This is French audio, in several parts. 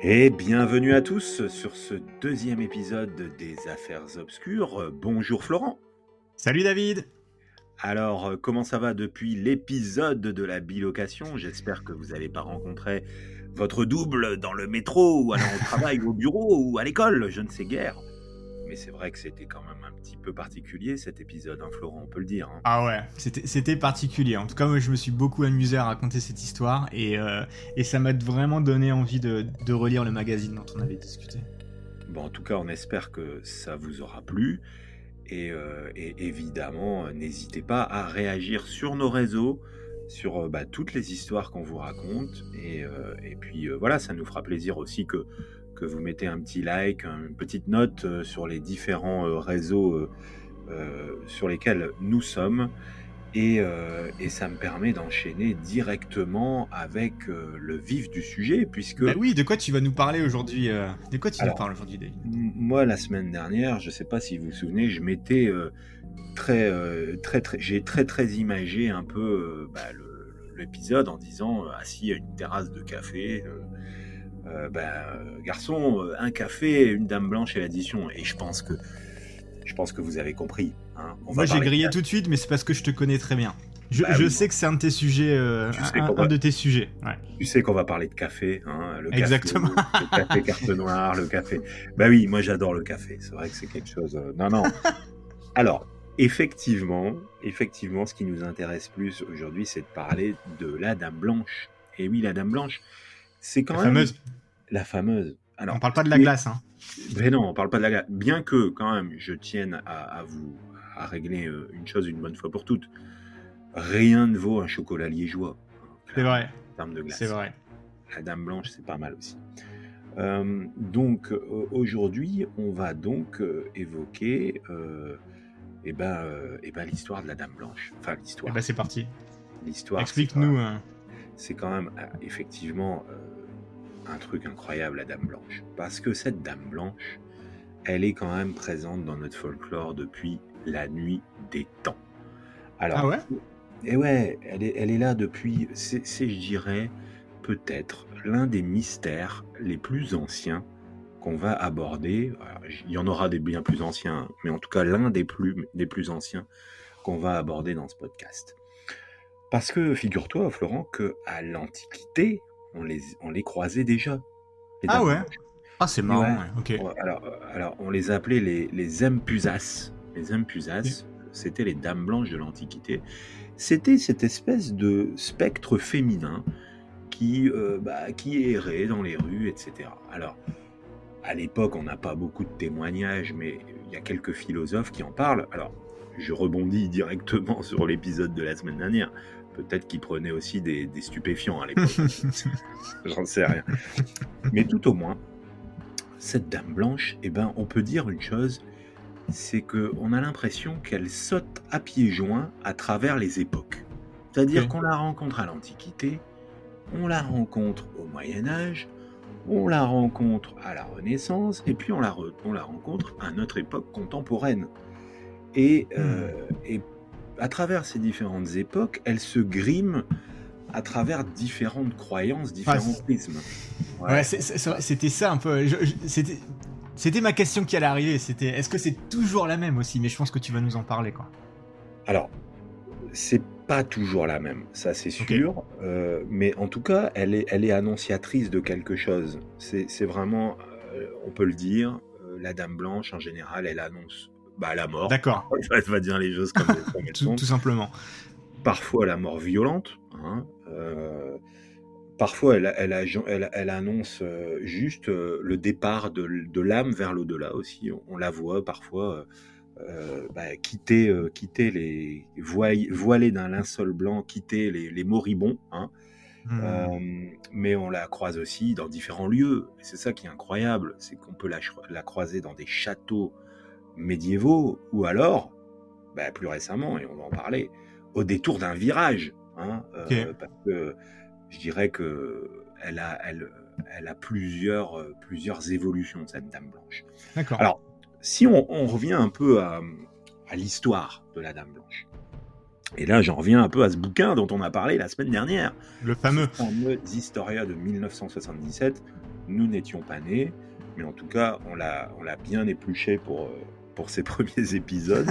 Et bienvenue à tous sur ce deuxième épisode des Affaires Obscures. Bonjour Florent. Salut David. Alors, comment ça va depuis l'épisode de la bilocation ? J'espère que vous n'avez pas rencontré votre double dans le métro, ou allant au travail, ou au bureau, ou à l'école, je ne sais guère. Mais c'est vrai que c'était quand même un petit peu particulier cet épisode, hein, Florent, on peut le dire. Hein. Ah ouais, c'était particulier. En tout cas, moi, je me suis beaucoup amusé à raconter cette histoire et ça m'a vraiment donné envie de relire le magazine dont on avait discuté. Bon, en tout cas, on espère que ça vous aura plu et évidemment, n'hésitez pas à réagir sur nos réseaux, sur toutes les histoires qu'on vous raconte et puis voilà, ça nous fera plaisir aussi que vous mettez un petit like, une petite note sur les différents réseaux sur lesquels nous sommes. Et ça me permet d'enchaîner directement avec le vif du sujet, puisque... Bah oui, de quoi tu vas nous parler aujourd'hui David ? Moi, la semaine dernière, je ne sais pas si vous vous souvenez, je m'étais très imagé un peu l'épisode en disant, assis à une terrasse de café... garçon, un café, une dame blanche et l'addition. Et je pense que vous avez compris. Hein. Moi, j'ai grillé tout de suite, mais c'est parce que je te connais très bien. Je sais que c'est un de tes sujets. De tes sujets. Ouais. Tu sais qu'on va parler de café. Hein, exactement. Café, le café carte noire, le café. Bah oui, moi j'adore le café. C'est vrai que c'est quelque chose. Non. Alors, effectivement, ce qui nous intéresse plus aujourd'hui, c'est de parler de la dame blanche. Et oui, la dame blanche. C'est quand même la fameuse. Alors, on parle pas de la glace, hein. Mais non, on parle pas de la glace. Bien que, quand même, je tienne à régler une chose une bonne fois pour toutes. Rien ne vaut un chocolat liégeois. C'est vrai. En termes de glace. C'est vrai. La dame blanche, c'est pas mal aussi. Aujourd'hui, on va évoquer, l'histoire de la dame blanche. Enfin, l'histoire. C'est parti. L'histoire. Explique-nous. C'est quand même effectivement un truc incroyable, la Dame Blanche. Parce que cette Dame Blanche, elle est quand même présente dans notre folklore depuis la nuit des temps. Alors, ah ouais ? Et ouais, elle est là depuis, c'est je dirais, peut-être l'un des mystères les plus anciens qu'on va aborder. Alors, il y en aura des bien plus anciens, mais en tout cas l'un des plus anciens qu'on va aborder dans ce podcast. Parce que, figure-toi, Florent, qu'à l'Antiquité, on les croisait déjà. Ah ouais ? Ah, c'est marrant, ouais. Ok. Alors, on les appelait les empusas. Les empusas, C'était les dames blanches de l'Antiquité. C'était cette espèce de spectre féminin qui errait dans les rues, etc. Alors, à l'époque, on n'a pas beaucoup de témoignages, mais il y a quelques philosophes qui en parlent. Alors, je rebondis directement sur l'épisode de la semaine dernière. Peut-être qu'ils prenaient aussi des stupéfiants à l'époque. J'en sais rien. Mais tout au moins, cette dame blanche, on peut dire une chose, c'est qu'on a l'impression qu'elle saute à pieds joints à travers les époques. C'est-à-dire qu'on la rencontre à l'Antiquité, on la rencontre au Moyen-Âge, on la rencontre à la Renaissance, et puis on la rencontre à notre époque contemporaine. Et à travers ces différentes époques, elle se grime à travers différentes croyances, différents prismes. Ouais. Ouais, c'était ça un peu. C'était ma question qui allait arriver. C'était, est-ce que c'est toujours la même aussi ? Mais je pense que tu vas nous en parler, quoi. Alors, c'est pas toujours la même, ça c'est sûr. Mais en tout cas, elle est annonciatrice de quelque chose. C'est vraiment, on peut le dire, la Dame Blanche en général, elle annonce. La mort. D'accord. On va dire les choses comme elles sont. Tout simplement. Parfois la mort violente. Hein. Parfois elle annonce juste le départ de l'âme vers l'au-delà aussi. On la voit parfois quitter les voilée d'un linceul blanc, quitter les moribonds. Hein. Mais on la croise aussi dans différents lieux. Et c'est ça qui est incroyable, c'est qu'on peut la croiser dans des châteaux médiévaux, ou alors, plus récemment, et on va en parler, au détour d'un virage, hein, parce que je dirais que elle a plusieurs évolutions, cette Dame Blanche. D'accord. Alors, si on revient un peu à l'histoire de la Dame Blanche, et là j'en reviens un peu à ce bouquin dont on a parlé la semaine dernière, le fameux Historia de 1977, Nous n'étions pas nés, mais en tout cas, on l'a bien épluché pour ces premiers épisodes.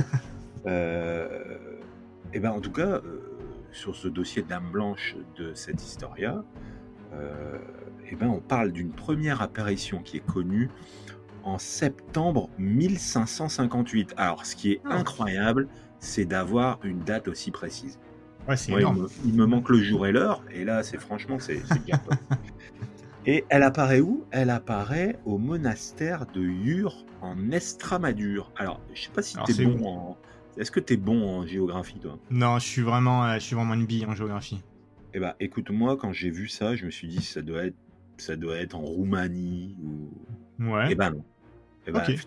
Et ben en tout cas, sur ce dossier Dame Blanche de cette Historia, et ben on parle d'une première apparition qui est connue en septembre 1558. Alors, ce qui est incroyable, c'est d'avoir une date aussi précise. Ouais, c'est énorme. Il me manque le jour et l'heure, et là, c'est franchement, c'est bien. Et elle apparaît où ? Elle apparaît au monastère de Yur en Estramadur. Alors, je sais pas si t'es bon en... Est-ce que t'es bon en géographie, toi ? Non, je suis vraiment une bille en géographie. Eh ben, écoute, moi, quand j'ai vu ça, je me suis dit, ça doit être en Roumanie ou. Ouais. Eh ben non. Okay.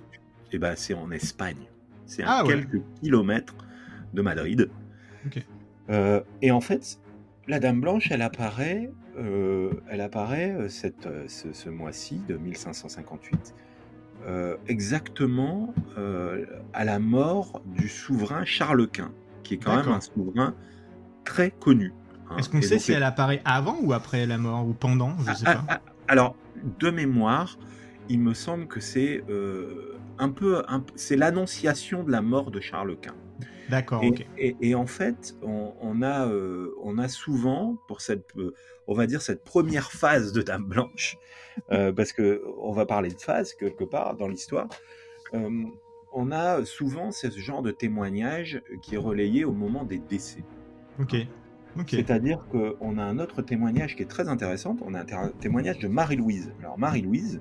Eh ben, c'est en Espagne. C'est à quelques kilomètres de Madrid. Ok. Et en fait, la Dame Blanche, elle apparaît ce mois-ci de 1558, exactement à la mort du souverain Charles Quint, qui est quand même un souverain très connu. Hein. Est-ce qu'on sait si elle apparaît avant ou après la mort, ou pendant ? Je sais pas. Alors, de mémoire, il me semble que c'est c'est l'annonciation de la mort de Charles Quint. D'accord. Et en fait, on a souvent pour cette première phase de Dame Blanche, parce que on va parler de phase quelque part dans l'histoire. On a souvent ce genre de témoignage qui est relayé au moment des décès. Ok. C'est-à-dire que on a un autre témoignage qui est très intéressant. On a un témoignage de Marie-Louise. Alors Marie-Louise,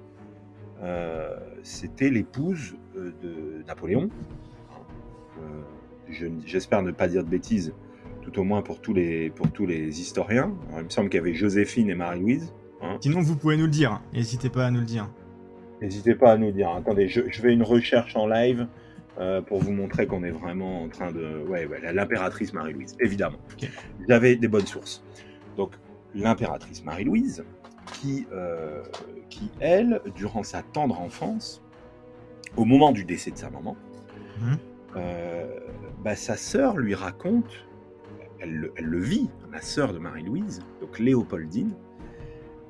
c'était l'épouse de Napoléon. J'espère ne pas dire de bêtises, tout au moins pour tous les historiens. Alors, il me semble qu'il y avait Joséphine et Marie-Louise. Hein. Sinon, vous pouvez nous le dire. N'hésitez pas à nous le dire. N'hésitez pas à nous le dire. Attendez, je vais une recherche en live pour vous montrer qu'on est vraiment en train de... Ouais, l'impératrice Marie-Louise, évidemment. Okay. J'avais des bonnes sources. Donc, l'impératrice Marie-Louise, qui elle, durant sa tendre enfance, au moment du décès de sa maman, sa sœur lui raconte, elle le vit, la sœur de Marie-Louise, donc Léopoldine,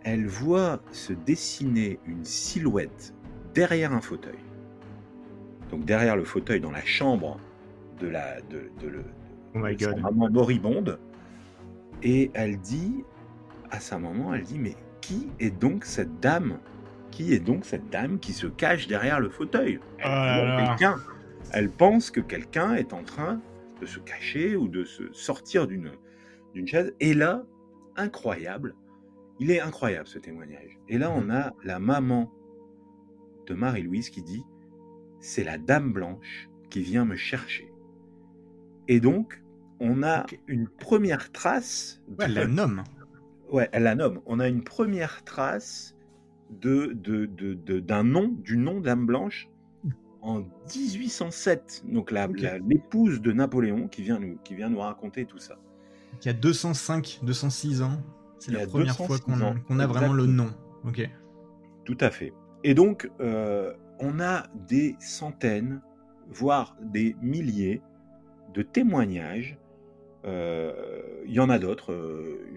elle voit se dessiner une silhouette derrière un fauteuil. Donc derrière le fauteuil, dans la chambre de sa maman moribonde, et elle dit à sa maman, mais qui est donc cette dame qui se cache derrière le fauteuil ? Elle pense que quelqu'un est en train de se cacher ou de se sortir d'une chaise. Et là, il est incroyable ce témoignage. Et là, on a la maman de Marie-Louise qui dit « C'est la Dame Blanche qui vient me chercher ». Et donc, on a une première trace... Elle la nomme. On a une première trace du nom Dame Blanche en 1807, donc l'épouse de Napoléon qui vient nous raconter tout ça. Il y a 206 ans, c'est la première fois qu'on a vraiment le nom. Ok. Tout à fait. Et donc, on a des centaines, voire des milliers de témoignages. Il y en a d'autres.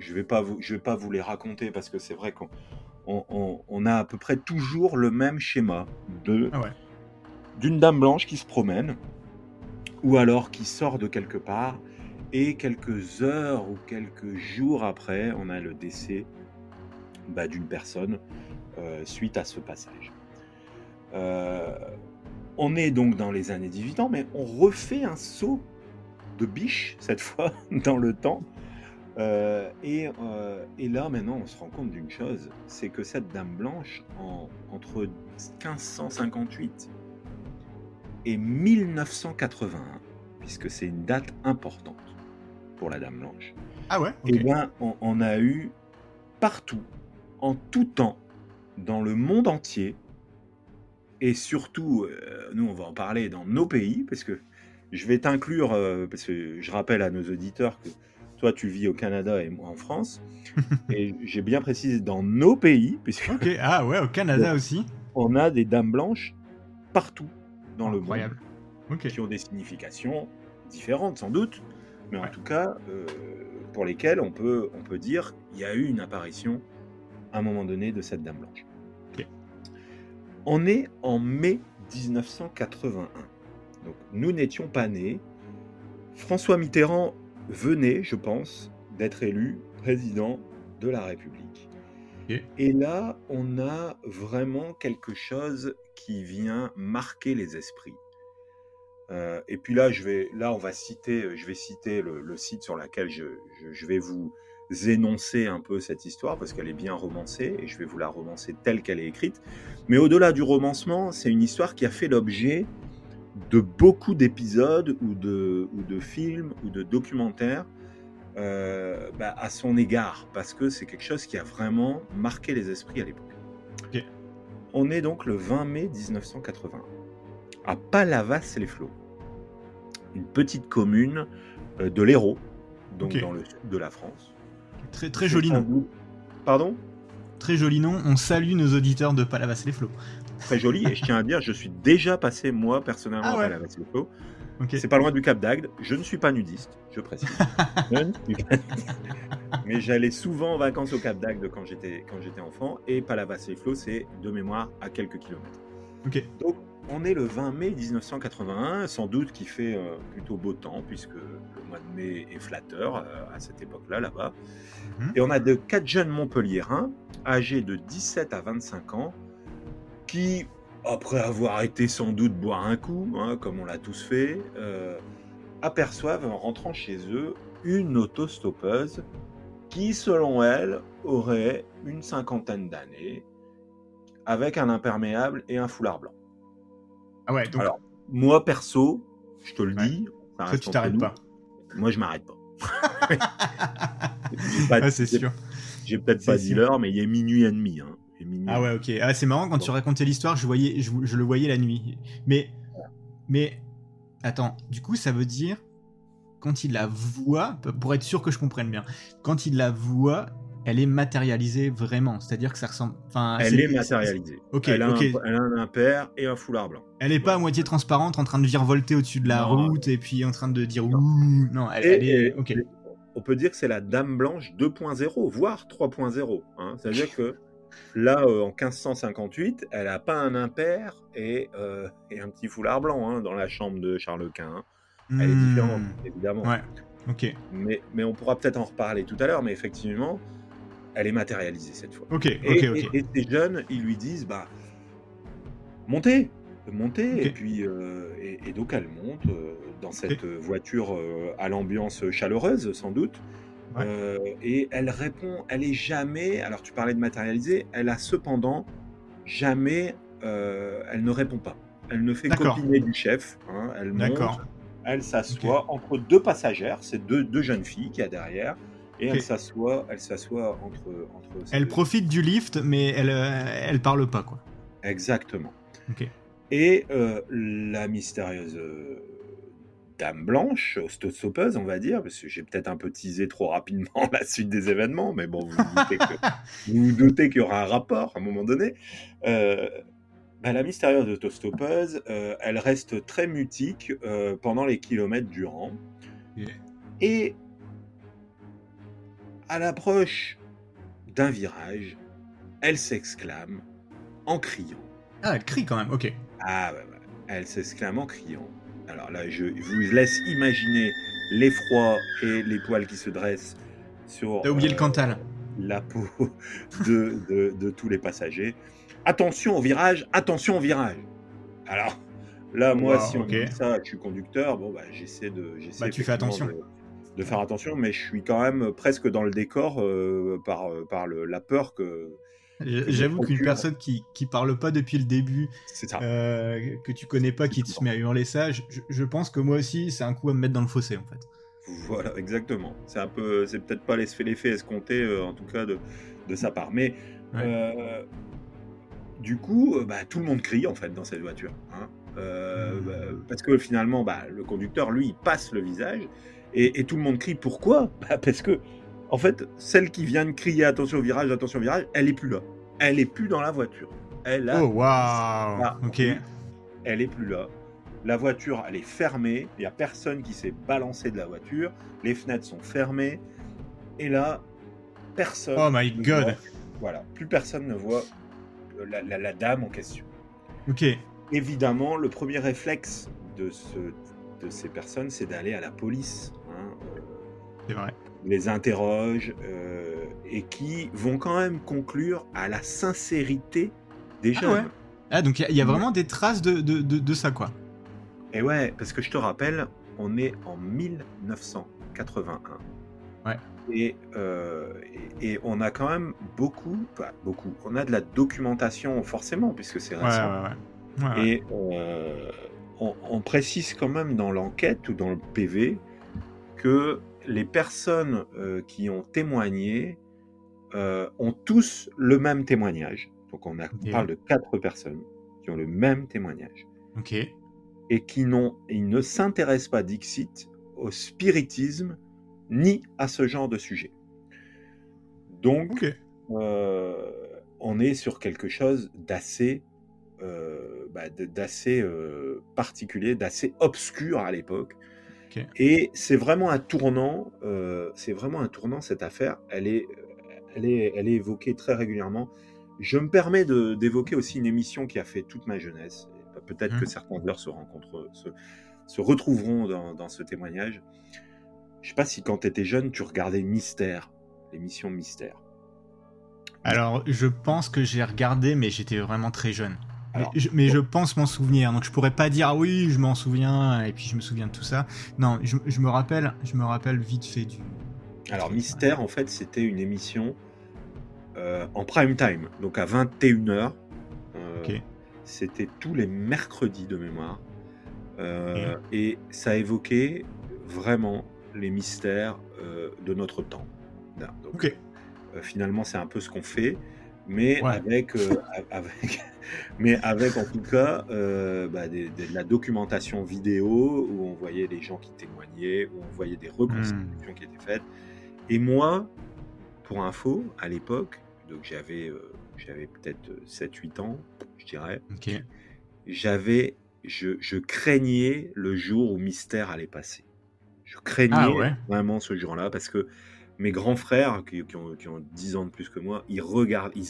Je vais pas vous les raconter parce que c'est vrai qu'on a à peu près toujours le même schéma d'une dame blanche qui se promène, ou alors qui sort de quelque part, et quelques heures ou quelques jours après, on a le décès d'une personne suite à ce passage. On est donc dans les années 18 ans, mais on refait un saut de biche, cette fois, dans le temps. Et là, maintenant, on se rend compte d'une chose, c'est que cette dame blanche, entre 1558 et 1981, puisque c'est une date importante pour la Dame Blanche. Ah ouais ? Okay. Eh bien, on a eu partout, en tout temps, dans le monde entier, et surtout, nous on va en parler dans nos pays, parce que je vais t'inclure, parce que je rappelle à nos auditeurs que toi tu vis au Canada et moi en France, et j'ai bien précisé dans nos pays, puisque... Ok, ah ouais, au Canada aussi. On a des Dames Blanches partout. Dans Incroyable. Le monde, okay. Qui ont des significations différentes sans doute, mais en tout cas pour lesquelles on peut dire qu'il y a eu une apparition à un moment donné de cette Dame Blanche. On est en mai 1981. Donc, nous n'étions pas nés. François Mitterrand venait, je pense, d'être élu président de la République. Okay. Et là, on a vraiment quelque chose qui vient marquer les esprits. Et puis là, je vais citer le site sur lequel je vais vous énoncer un peu cette histoire, parce qu'elle est bien romancée, et je vais vous la romancer telle qu'elle est écrite. Mais au-delà du romancement, c'est une histoire qui a fait l'objet de beaucoup d'épisodes ou de films ou de documentaires à son égard, parce que c'est quelque chose qui a vraiment marqué les esprits à l'époque. Okay. On est donc le 20 mai 1981, à Palavas-les-Flots, une petite commune de l'Hérault, donc okay, dans le sud de la France. Très, très joli nom. Pardon ? Très joli nom, on salue nos auditeurs de Palavas-les-Flots. Très joli, et je tiens à dire, je suis déjà passé, moi, personnellement, à Palavas-les-Flots. Okay. C'est pas loin du Cap d'Agde. Je ne suis pas nudiste, je précise. Mais j'allais souvent en vacances au Cap d'Agde quand j'étais enfant. Et Palavas-les-Flots, c'est de mémoire à quelques kilomètres. Okay. Donc, on est le 20 mai 1981, sans doute qu'il fait plutôt beau temps, puisque le mois de mai est flatteur à cette époque-là, là-bas. Mmh. Et on a quatre jeunes Montpelliérains, âgés de 17 à 25 ans, qui... après avoir été sans doute boire un coup, comme on l'a tous fait, aperçoivent en rentrant chez eux une autostoppeuse qui, selon elle, aurait une cinquantaine d'années, avec un imperméable et un foulard blanc. Ah ouais, donc... Alors, moi, perso, je te le dis... Ouais. Toi, tu t'arrêtes pas. Moi, je m'arrête pas. C'est sûr. J'ai peut-être pas dit l'heure, mais il est minuit et demi, hein. Ah ouais, ok. Ah, c'est marrant, quand tu racontais l'histoire, je le voyais la nuit. Mais attends, du coup, ça veut dire, quand il la voit, pour être sûr que je comprenne bien, quand il la voit, elle est matérialisée vraiment, c'est-à-dire que ça ressemble... Enfin, elle est matérialisée. Okay, elle a un impair et un foulard blanc. Elle n'est pas à moitié transparente, en train de virevolter au-dessus de la route, et puis en train de dire... Ouh, non, elle est... Ok. On peut dire que c'est la Dame Blanche 2.0, voire 3.0. Hein. C'est-à-dire que... Là, en 1558, elle n'a pas un impair et un petit foulard blanc dans la chambre de Charles Quint. Elle est différente, évidemment. Ouais. Okay. Mais on pourra peut-être en reparler tout à l'heure, mais effectivement, elle est matérialisée cette fois. Okay. Et les jeunes, ils lui disent, montez, okay. et donc elle monte dans cette voiture à l'ambiance chaleureuse, sans doute. Ouais. Et elle répond, elle est jamais, alors tu parlais de matérialiser, elle a cependant jamais, elle ne répond pas. Elle ne fait qu'opiner du chef, elle monte, elle s'assoit entre deux passagères, c'est deux jeunes filles qu'il y a derrière, et elle s'assoit entre elle profite du lift, mais elle parle pas, quoi. Exactement. Okay. Et la mystérieuse... Dame Blanche, autostoppeuse, on va dire, parce que j'ai peut-être un peu teasé trop rapidement la suite des événements, mais bon, vous doutez qu'il y aura un rapport à un moment donné. La mystérieuse autostoppeuse, elle reste très mutique pendant les kilomètres durant. Yeah. Et à l'approche d'un virage, elle s'exclame en criant. Ah, elle crie quand même, ok. Ah, elle s'exclame en criant. Alors là, je vous laisse imaginer l'effroi et les poils qui se dressent sur le Cantal. La peau de tous les passagers. Attention au virage, attention au virage. Alors là, moi, si on dit ça, je suis conducteur, j'essaie tu fais attention. De faire attention, mais je suis quand même presque dans le décor par la peur que... J'avoue qu'une personne qui parle pas depuis le début, que tu connais pas, qui se met à hurler ça, je pense que moi aussi, c'est un coup à me mettre dans le fossé, en fait. Voilà, exactement. C'est peut-être pas l'effet escompté, en tout cas, de sa part. Mais du coup, tout le monde crie, en fait, dans cette voiture. Hein. Parce que finalement, le conducteur, lui, il passe le visage, et tout le monde crie. Pourquoi ? Parce que... En fait, celle qui vient de crier « attention au virage », elle n'est plus là. Elle n'est plus dans la voiture. Oh, waouh. Ok. Elle n'est plus là. La voiture, elle est fermée. Il n'y a personne qui s'est balancé de la voiture. Les fenêtres sont fermées. Et là, personne... Oh my God. Voit. Voilà. Plus personne ne voit la dame en question. Ok. Évidemment, le premier réflexe de ces personnes, c'est d'aller à la police. Hein. C'est vrai. Les interroge et qui vont quand même conclure à la sincérité des jeunes. Ah ouais. Ah, donc il y a vraiment des traces de ça, quoi. Et ouais, parce que je te rappelle, on est en 1981. Ouais. Et on a quand même beaucoup. On a de la documentation, forcément, puisque c'est récent. Ouais. Et on précise quand même dans l'enquête ou dans le PV que les personnes qui ont témoigné ont tous le même témoignage. Donc on parle de 4 personnes qui ont le même témoignage. Ok. Et ils ne s'intéressent pas, dixit, au spiritisme ni à ce genre de sujet. Donc, on est sur quelque chose d'assez particulier, d'assez obscur à l'époque. Okay. Et c'est vraiment un tournant. Cette affaire, elle est évoquée très régulièrement. Je me permets d'évoquer aussi une émission qui a fait toute ma jeunesse. Peut-être que certains d'entre eux se retrouveront dans ce témoignage. Je ne sais pas si quand tu étais jeune, tu regardais Mystère, l'émission Mystère. Alors, je pense que j'ai regardé, mais j'étais vraiment très jeune. Je pense m'en souvenir, donc je ne pourrais pas dire « oui, je m'en souviens, et puis je me souviens de tout ça ». Non, je me rappelle vite fait du... Alors, Mystère, en fait, c'était une émission en prime time, donc à 21h. Ok. C'était tous les mercredis de mémoire et ça évoquait vraiment les mystères de notre temps. Donc, finalement, c'est un peu ce qu'on fait, mais avec en tout cas de la documentation vidéo où on voyait les gens qui témoignaient, où on voyait des reconstitutions qui étaient faites. Et moi, pour info, à l'époque, donc j'avais peut-être 7-8 ans, je dirais. Okay. Je craignais le jour où Mystère allait passer. Je craignais vraiment ce jour-là parce que mes grands frères, qui ont 10 ans de plus que moi, ils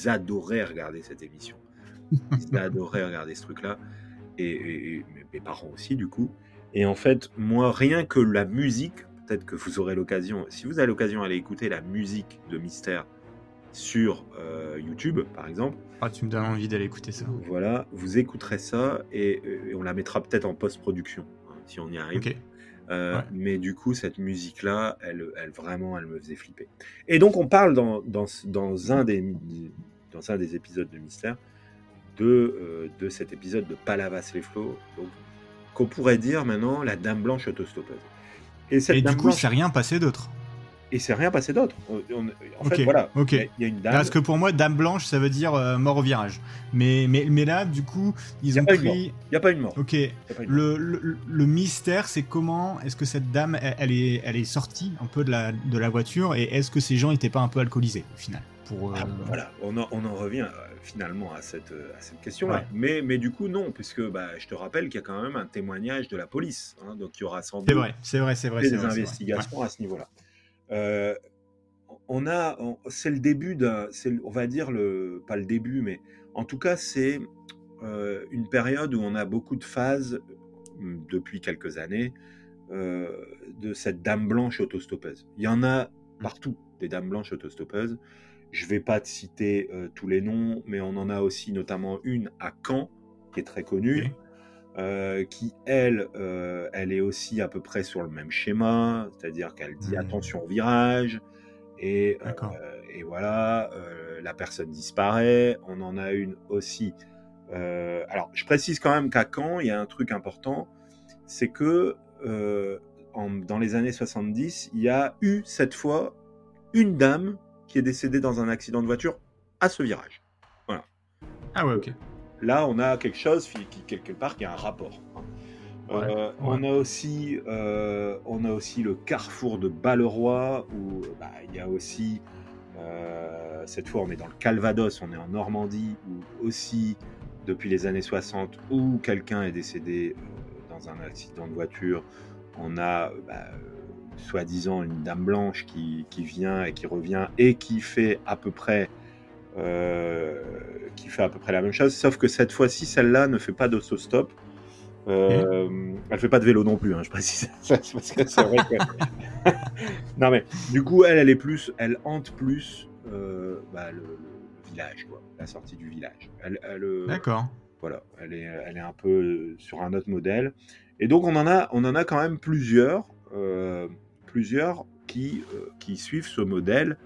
adoraient regarder cette émission. Ils adoraient regarder ce truc-là. Et mes parents aussi, du coup. Et en fait, moi, rien que la musique, peut-être que vous aurez l'occasion, si vous avez l'occasion d'aller écouter la musique de Mystère, sur YouTube, par exemple. Ah, tu me donnes envie d'aller écouter ça. Voilà, vous écouterez ça et on la mettra peut-être en post-production, hein, si on y arrive. Okay. Mais du coup, cette musique-là, elle me faisait flipper. Et donc, on parle dans un des épisodes de Mystère de cet épisode de Palavas-les-Flots, donc, qu'on pourrait dire maintenant la Dame Blanche autostoppeuse. Et du coup, c'est rien passé d'autre. Et c'est rien passé d'autre. En fait, il y a une dame. Parce que pour moi, dame blanche, ça veut dire mort au virage. Mais là, du coup, ils ont pris... Il n'y a pas une mort. Ok. Le mystère, c'est comment est-ce que cette dame, elle est sortie un peu de la voiture et est-ce que ces gens n'étaient pas un peu alcoolisés, au final pour, Voilà, on en revient finalement à cette question-là. Ouais. Mais du coup, non, puisque je te rappelle qu'il y a quand même un témoignage de la police. Hein, donc, il y aura sans doute des investigations à ce niveau-là. C'est une période où on a beaucoup de phases depuis quelques années de cette dame blanche autostoppeuse. Il y en a partout des dames blanches autostoppeuses. Je ne vais pas te citer tous les noms, mais on en a aussi notamment une à Caen qui est très connue. Okay. Qui, elle est aussi à peu près sur le même schéma, c'est-à-dire qu'elle dit attention au virage, et voilà, la personne disparaît. On en a une aussi. Alors, je précise quand même qu'à Caen, il y a un truc important, c'est que dans les années 70, il y a eu cette fois une dame qui est décédée dans un accident de voiture à ce virage. Voilà. Ah ouais, ok. Là, on a quelque chose qui quelque part qui a un rapport. On a aussi le carrefour de Balleroy où il y a aussi cette fois on est dans le Calvados, on est en Normandie où aussi depuis les années 60 où quelqu'un est décédé dans un accident de voiture. On a soi-disant une dame blanche qui vient et qui revient et qui fait à peu près qui fait à peu près la même chose, sauf que cette fois-ci, celle-là ne fait pas d'autostop. Elle fait pas de vélo non plus, hein, je précise. Parce que c'est vrai que... non mais du coup, elle est plus, elle hante plus le village, quoi, la sortie du village. Elle D'accord. Voilà, elle est un peu sur un autre modèle. Et donc on en a quand même plusieurs qui suivent ce modèle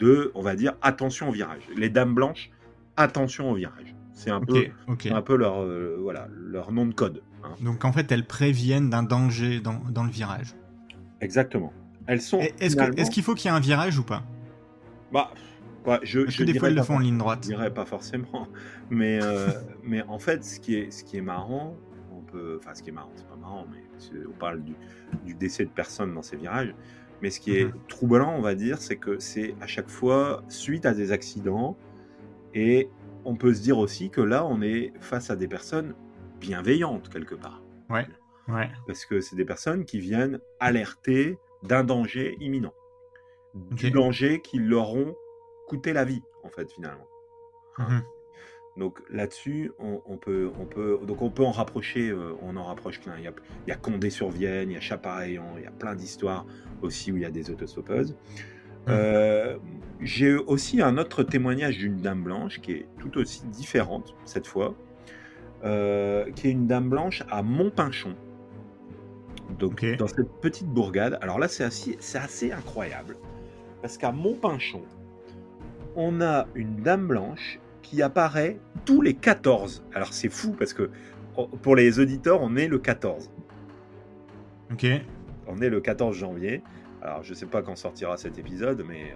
de, on va dire, attention au virage. Les Dames Blanches, attention au virage. C'est un peu un peu leur leur nom de code. Hein. Donc en fait, elles préviennent d'un danger dans le virage. Exactement. Elles sont. Est-ce qu'il faut qu'il y ait un virage ou pas ? Bah, ouais, je des fois elles le font en ligne droite. Je dirais pas forcément, mais en fait, ce qui est marrant, ce qui est marrant, c'est pas marrant, mais on parle du décès de personnes dans ces virages. Mais ce qui est troublant, on va dire, c'est que c'est à chaque fois suite à des accidents. Et on peut se dire aussi que là, on est face à des personnes bienveillantes, quelque part. Ouais. Parce que c'est des personnes qui viennent alerter d'un danger imminent. Du danger qui leur ont coûté la vie, en fait, finalement. Mm-hmm. Donc, là-dessus, on peut en rapprocher, on en rapproche plein. Il y a Condé sur Vienne, il y a Chaparéan, il y a plein d'histoires aussi où il y a des autostoppeuses. J'ai aussi un autre témoignage d'une dame blanche qui est tout aussi différente cette fois, qui est une dame blanche à Montpinchon, donc dans cette petite bourgade. Alors là, c'est assez incroyable parce qu'à Montpinchon, on a une dame blanche qui apparaît tous les 14. Alors c'est fou parce que pour les auditeurs, on est le 14. Ok. On est le 14 janvier. Alors, je ne sais pas quand sortira cet épisode, mais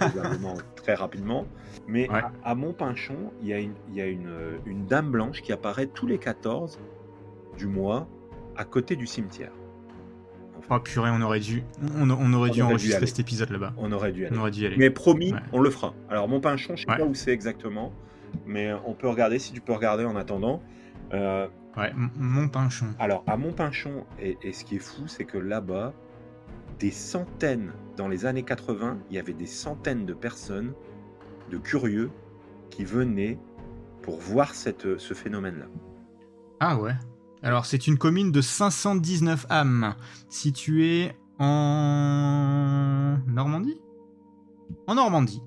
probablement très rapidement. Mais à Montpinchon, il y a une dame blanche qui apparaît tous les 14 du mois à côté du cimetière. Enfin, oh purée, on aurait dû enregistrer cet épisode là-bas. On aurait dû y aller. Mais promis, on le fera. Alors, Montpinchon, je ne sais pas où c'est exactement, mais on peut regarder, si tu peux regarder en attendant. Montpinchon. Alors, à Montpinchon, et ce qui est fou, c'est que là-bas, des centaines, dans les années 80, il y avait des centaines de personnes, de curieux, qui venaient pour voir ce phénomène-là. Ah ouais. Alors, c'est une commune de 519 âmes, située en Normandie ? En Normandie.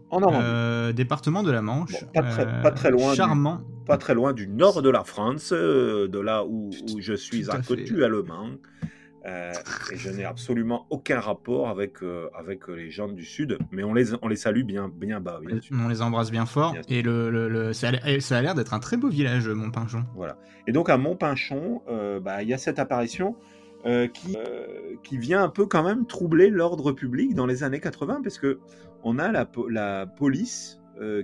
Département de la Manche. Bon, pas très loin. Charmant. Pas très loin du nord de la France, de là où je suis à côté allemand. Et je n'ai absolument aucun rapport avec les gens du Sud, mais on les salue bien bas. Bien sûr. On les embrasse bien fort, bien sûr. Et ça a l'air d'être un très beau village, Montpinchon. Voilà. Et donc à Montpinchon, il y a cette apparition qui vient un peu quand même troubler l'ordre public dans les années 80, parce que on a la police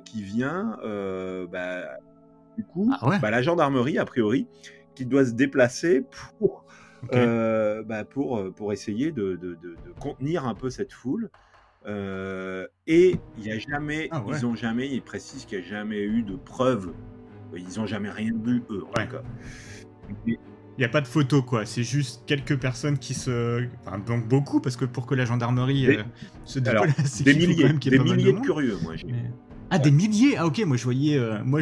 qui vient, du coup, la gendarmerie a priori, qui doit se déplacer pour essayer de contenir un peu cette foule, et ils précisent qu'il n'y a jamais eu de preuves, ils n'ont jamais rien vu eux en tout cas. Il n'y a pas de photo, quoi, c'est juste quelques personnes qui donc beaucoup, parce que pour que la gendarmerie se déplace, des milliers de curieux, moi j'ai... Mais... Ah, des milliers. Ah ok, moi je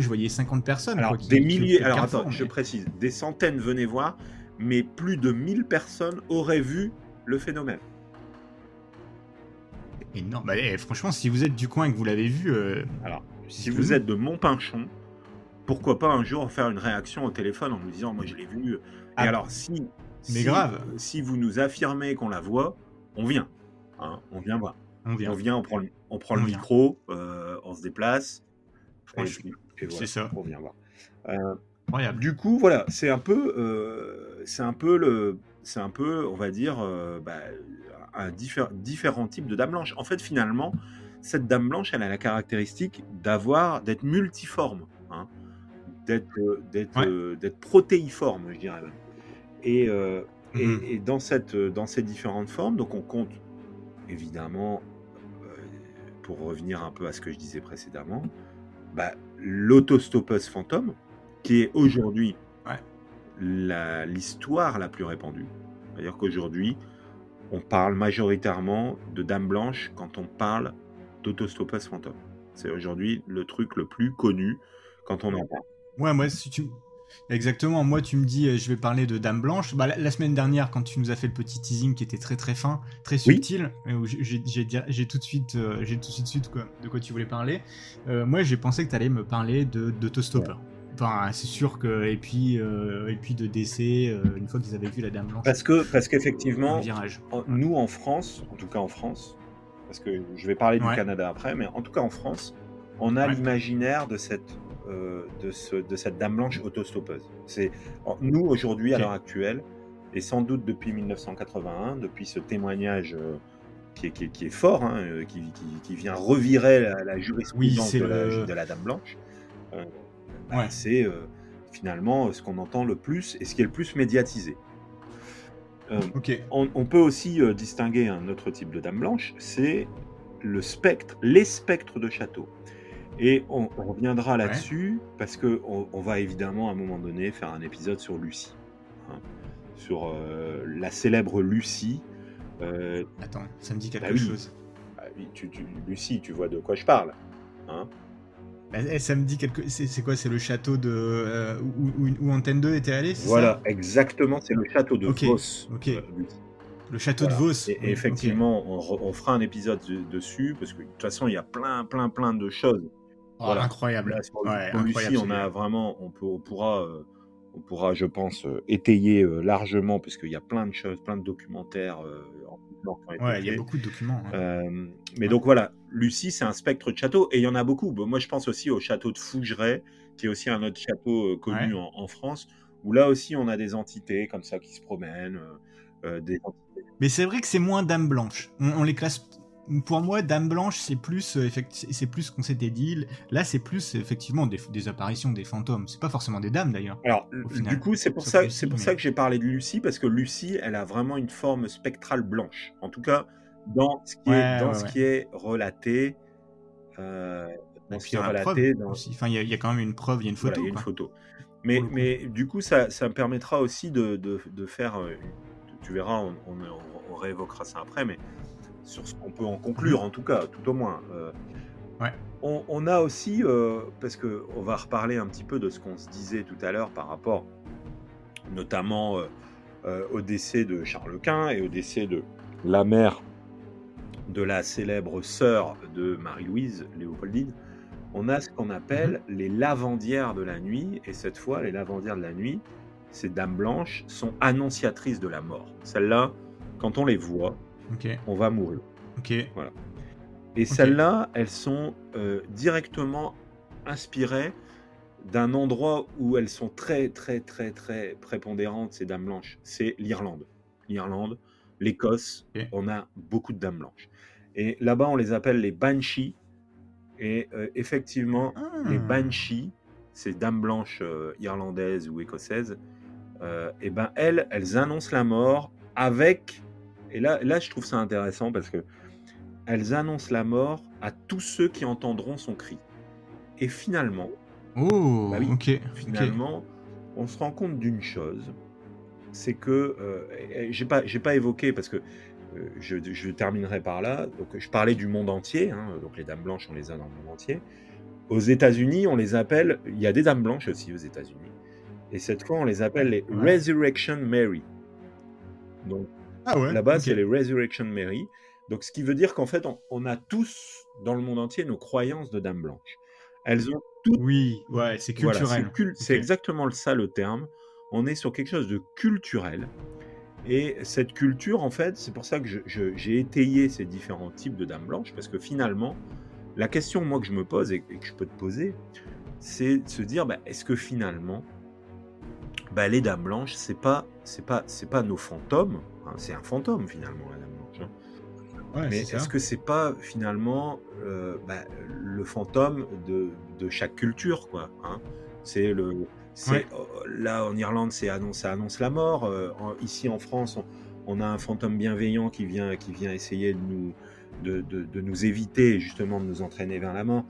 voyais 50 personnes. Alors quoi, des milliers, alors attends, je précise, des centaines venaient voir, mais plus de 1000 personnes auraient vu le phénomène. Énorme. Franchement, si vous êtes du coin et que vous l'avez vu... Alors, si vous êtes de Montpinchon, pourquoi pas un jour faire une réaction au téléphone en nous disant « Moi, je l'ai vu. » Et alors, si vous nous affirmez qu'on la voit, on vient. Hein, on vient voir. On vient, on prend le micro, on se déplace. Franchement, et voilà, c'est ça. On vient voir. Du coup, voilà, c'est un peu, on va dire, un différent type de dame blanche. En fait, finalement, cette dame blanche, elle a la caractéristique d'être multiforme, hein, d'être protéiforme, je dirais. Et dans ces différentes formes, donc on compte évidemment, pour revenir un peu à ce que je disais précédemment, l'autostoppeuse fantôme, qui est aujourd'hui l'histoire la plus répandue. C'est-à-dire qu'aujourd'hui, on parle majoritairement de dames blanches quand on parle d'autostoppeuses fantômes. C'est aujourd'hui le truc le plus connu quand on en parle. Ouais, moi, si tu... Exactement. Moi, tu me dis, je vais parler de Dames Blanches. Bah, la semaine dernière, quand tu nous as fait le petit teasing qui était très très fin, très subtil, j'ai tout de suite de quoi tu voulais parler. Moi, j'ai pensé que t'allais me parler d'Autostopper. Ouais. Enfin, c'est sûr que et puis de décès une fois qu'ils avaient vu la Dame Blanche. Parce qu'effectivement, nous en France, en tout cas en France, parce que je vais parler du Canada après, mais en tout cas en France, on a l'imaginaire de cette de cette Dame Blanche autostoppeuse. C'est nous aujourd'hui à l'heure actuelle, et sans doute depuis 1981, depuis ce témoignage qui est fort, hein, qui vient revirer la jurisprudence de la Dame Blanche. C'est finalement ce qu'on entend le plus et ce qui est le plus médiatisé. On peut aussi distinguer un autre type de Dame Blanche, c'est les spectres de château. Et on reviendra là-dessus parce qu'on va évidemment à un moment donné faire un épisode sur Lucie, sur la célèbre Lucie. Attends, ça me dit quelque chose. Bah, oui, Lucie, tu vois de quoi je parle, hein? Ça me dit quelque... C'est quoi? C'est le château de... où Antenne 2 était allée, c'est voilà, ça? Exactement, c'est le château de Vos. Le château de Vos. Et effectivement, on fera un épisode dessus, parce que de toute façon, il y a plein de choses. Oh, voilà. Incroyable. Là, Lucie, on a vraiment... On pourra, je pense, étayer largement, parce qu'il y a plein de choses, plein de documentaires. Il y a beaucoup de documents. Hein. Mais donc voilà, Lucie, c'est un spectre de château, et il y en a beaucoup. Bon, moi, je pense aussi au château de Fougeray, qui est aussi un autre château connu en France, où là aussi, on a des entités comme ça qui se promènent. Mais c'est vrai que c'est moins Dame Blanche. On les classe... Pour moi, Dame Blanche, c'est plus ce qu'on s'était dit. Là, c'est plus effectivement des apparitions, des fantômes. C'est pas forcément des dames d'ailleurs. Alors, du coup, c'est pour ça que j'ai parlé de Lucie, parce que Lucie, elle a vraiment une forme spectrale blanche. En tout cas, dans ce qui est relaté, il y a quand même une preuve, il y a une photo. Mais du coup, ça me permettra aussi de faire. Tu verras, on réévoquera ça après, mais. Sur ce qu'on peut en conclure, en tout cas, tout au moins. On a aussi, parce qu'on va reparler un petit peu de ce qu'on se disait tout à l'heure par rapport notamment au décès de Charles Quint et au décès de la mère de la célèbre sœur de Marie-Louise, Léopoldine, on a ce qu'on appelle les lavandières de la nuit, et cette fois, les lavandières de la nuit, ces dames blanches, sont annonciatrices de la mort. Celles-là, quand on les voit, on va mourir. Voilà. Et celles-là, elles sont directement inspirées d'un endroit où elles sont très, très, très, très prépondérantes, ces dames blanches. C'est l'Irlande. L'Irlande, l'Écosse, on a beaucoup de dames blanches. Et là-bas, on les appelle les Banshees. Et effectivement, les Banshees, ces dames blanches irlandaises ou écossaises, elles annoncent la mort avec... Et là, je trouve ça intéressant parce que elles annoncent la mort à tous ceux qui entendront son cri. Et finalement, on se rend compte d'une chose, c'est que j'ai pas évoqué parce que je terminerai par là. Donc, je parlais du monde entier. Hein, donc, les dames blanches, on les a dans le monde entier. Aux États-Unis, on les appelle. Il y a des dames blanches aussi aux États-Unis. Et cette fois, on les appelle les Resurrection Mary. Donc là-bas, c'est les Resurrection Mary. Donc, ce qui veut dire qu'en fait, on a tous, dans le monde entier, nos croyances de Dame Blanche. Elles ont toutes... c'est culturel. Voilà, c'est exactement ça, le terme. On est sur quelque chose de culturel. Et cette culture, en fait, c'est pour ça que j'ai étayé ces différents types de Dame Blanche, parce que finalement, la question, moi, que je me pose et que je peux te poser, c'est de se dire, est-ce que finalement, les Dames Blanches, c'est pas nos fantômes. C'est un fantôme finalement, la Dame Blanche. Mais est-ce que c'est pas finalement le fantôme de chaque culture, quoi, hein? Là en Irlande, ça annonce la mort. Ici en France, on a un fantôme bienveillant qui vient essayer de nous éviter justement de nous entraîner vers la mort.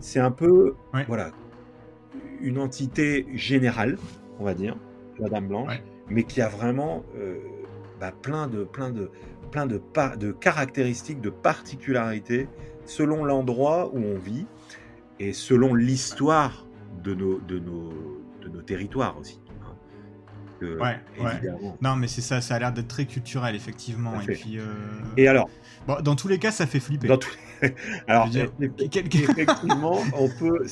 C'est un peu une entité générale, on va dire, la Dame Blanche, mais qui a vraiment plein de caractéristiques, de particularités selon l'endroit où on vit et selon l'histoire de nos territoires aussi. Évidemment. Non, mais c'est ça, ça a l'air d'être très culturel, effectivement. Et puis, et alors, bon, dans tous les cas, ça fait flipper. Alors, effectivement, on peut,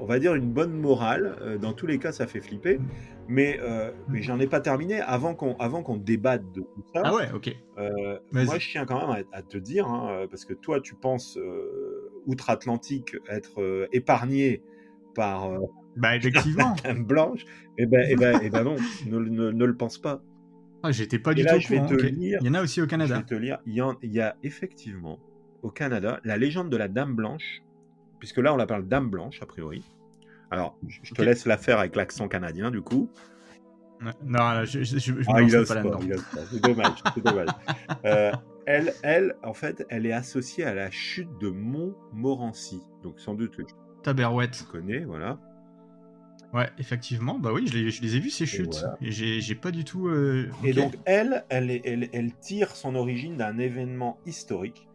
on va dire une bonne morale. Dans tous les cas, ça fait flipper. Mais j'en ai pas terminé. Avant qu'on débatte de tout ça. Ah ouais, ok. Moi, je tiens quand même à te dire, hein, parce que toi, tu penses outre-Atlantique être épargné par. Effectivement. Blanche. Eh ben non, ne le pense pas. Ah, j'étais pas du tout. Lire, il y en a aussi au Canada. Je vais te lire. Il y a effectivement au Canada la légende de la Dame Blanche, puisque là on la parle Dame Blanche a priori. Alors, je te laisse la faire avec l'accent canadien du coup. Non, je ne lance pas là-dedans. C'est dommage. Elle, en fait, elle est associée à la chute de Montmorency. Donc sans doute. Taberouette. Tu connais, voilà. Ouais, effectivement. Bah oui, je les ai vus ces chutes. Et, voilà. Et j'ai pas du tout. Et donc elle tire son origine d'un événement historique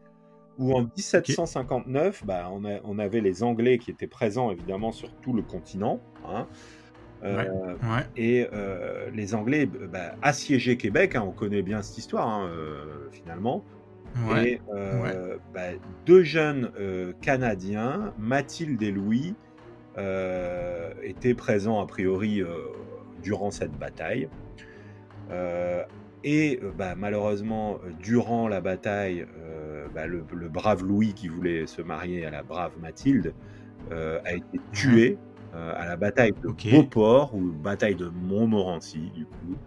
où en 1759, on avait les Anglais qui étaient présents évidemment sur tout le continent. Hein. Et les Anglais assiégeaient Québec. Hein, on connaît bien cette histoire finalement. Ouais. Et deux jeunes Canadiens, Mathilde et Louis. Étaient présents a priori durant cette bataille et malheureusement durant la bataille le brave Louis qui voulait se marier à la brave Mathilde a été tué à la bataille de Beauport ou bataille de Montmorency du coup.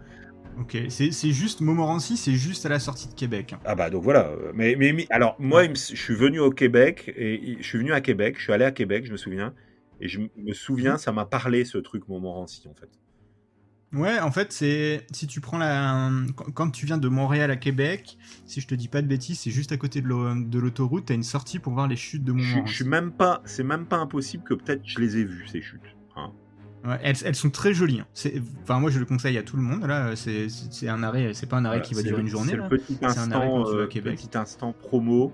Ok, c'est juste Montmorency, c'est juste à la sortie de Québec. Ah bah donc voilà, mais alors moi je suis venu au Québec et je suis allé à Québec, je me souviens. Et je me souviens, ça m'a parlé ce truc Montmorency en fait. Ouais, en fait, c'est si tu prends quand tu viens de Montréal à Québec, si je te dis pas de bêtises, c'est juste à côté de l'autoroute, t'as une sortie pour voir les chutes de Montmorency. C'est même pas impossible que peut-être je les ai vues ces chutes. Hein. Ouais, elles sont très jolies. Hein. Moi je le conseille à tout le monde. Là, c'est un arrêt, c'est pas un arrêt qui va durer une journée. Petit instant promo.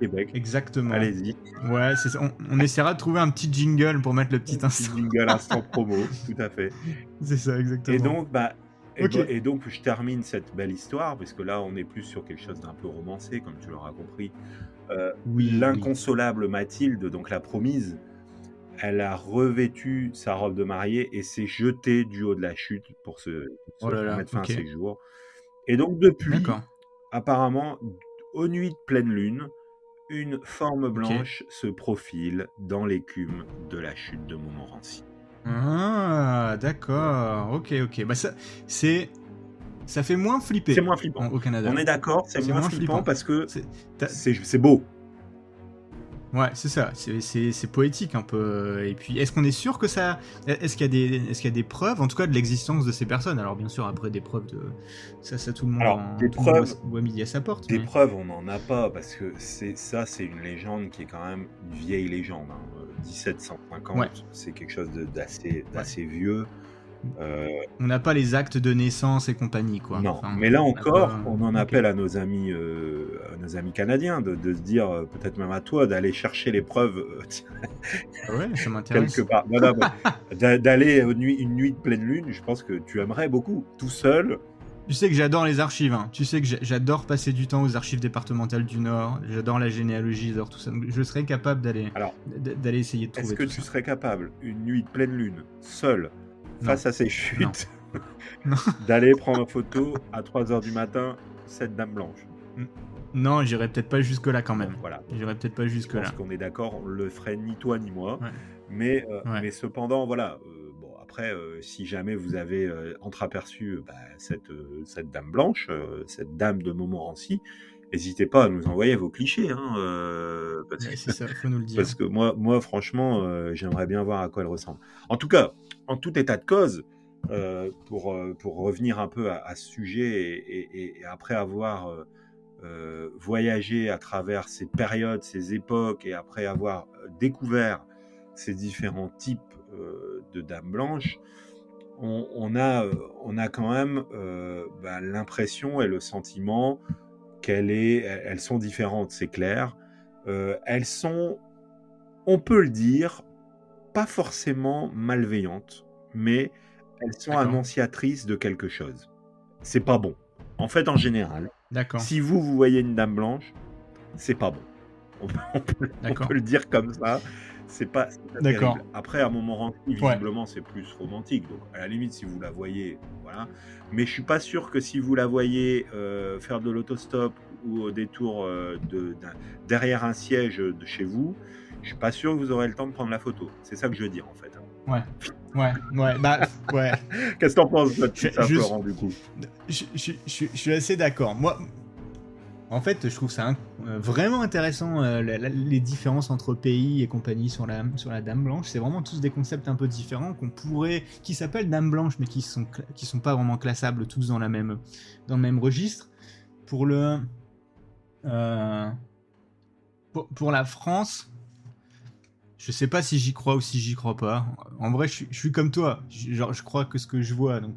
Québec. Exactement. Allez-y. Ouais, c'est ça. On essaiera de trouver un petit jingle pour mettre le petit instant. Petit jingle instant promo, tout à fait. C'est ça, exactement. Et donc, je termine cette belle histoire, parce que là, on est plus sur quelque chose d'un peu romancé, comme tu l'auras compris. L'inconsolable Mathilde, donc la promise, elle a revêtu sa robe de mariée et s'est jetée du haut de la chute pour mettre fin à ses jours. Et donc, depuis, apparemment, aux nuits de pleine lune, une forme blanche se profile dans l'écume de la chute de Montmorency. Ah, d'accord. Ok. Ça fait moins flipper. C'est moins flippant. Au Canada. On est d'accord, c'est moins flippant parce que c'est beau. Ouais, c'est ça. C'est poétique un peu. Et puis, est-ce qu'on est sûr que est-ce qu'il y a des preuves, en tout cas, de l'existence de ces personnes ? Alors, bien sûr, après des preuves de ça tout le monde. Alors, des preuves ou à midi à sa porte. Des preuves, on n'en a pas parce que c'est une légende qui est quand même une vieille légende. Hein. 1750, c'est quelque chose d'assez vieux. On n'a pas les actes de naissance et compagnie, quoi. Non, mais là encore, on en appelle à nos amis, canadiens, de se dire, peut-être même à toi, d'aller chercher les preuves. Ça m'intéresse. Quelque part. Voilà, d'aller une nuit de pleine lune, je pense que tu aimerais beaucoup, tout seul. Tu sais que j'adore les archives, hein. Tu sais que j'adore passer du temps aux archives départementales du Nord, j'adore la généalogie, j'adore tout ça. Donc je serais capable d'aller essayer de trouver tout ça. Est-ce que tu serais capable, une nuit de pleine lune, seul, face à ces chutes, d'aller prendre photo à 3h du matin, cette dame blanche. Non, j'irai peut-être pas jusque-là quand même. Voilà. J'irai peut-être pas jusque-là. Parce qu'on est d'accord, on le ferait ni toi ni moi. Ouais. Mais cependant, voilà. Après, si jamais vous avez entreaperçu cette dame blanche, cette dame de Montmorency, n'hésitez pas à nous envoyer vos clichés. Hein, c'est ça, il faut nous le dire. Parce que moi franchement, j'aimerais bien voir à quoi elle ressemble. En tout cas, en tout état de cause, pour revenir un peu à ce sujet et après avoir voyagé à travers ces périodes, ces époques, et après avoir découvert ces différents types de dames blanches, on a quand même l'impression et le sentiment qu'elles sont différentes, c'est clair, elles sont, on peut le dire, pas forcément malveillantes, mais elles sont annonciatrices de quelque chose. C'est pas bon. En fait, en général, si vous voyez une dame blanche, c'est pas bon. On peut le dire comme ça. C'est pas terrible. Après, à Montmorency, visiblement, c'est plus romantique. Donc, à la limite, si vous la voyez, voilà. Mais je suis pas sûr que si vous la voyez faire de l'autostop ou au détour derrière un siège de chez vous, je suis pas sûr que vous aurez le temps de prendre la photo. C'est ça que je veux dire, en fait. Ouais. Qu'est-ce que t'en penses, toi, Florent, du coup ? Je suis assez d'accord. Moi, en fait, je trouve ça vraiment intéressant, les différences entre pays et compagnie sur la Dame Blanche. C'est vraiment tous des concepts un peu différents qui s'appellent Dame Blanche, mais qui sont pas vraiment classables tous dans le même registre. Pour pour la France, je sais pas si j'y crois ou si j'y crois pas. En vrai, je suis comme toi. Genre, je crois que ce que je vois. Donc,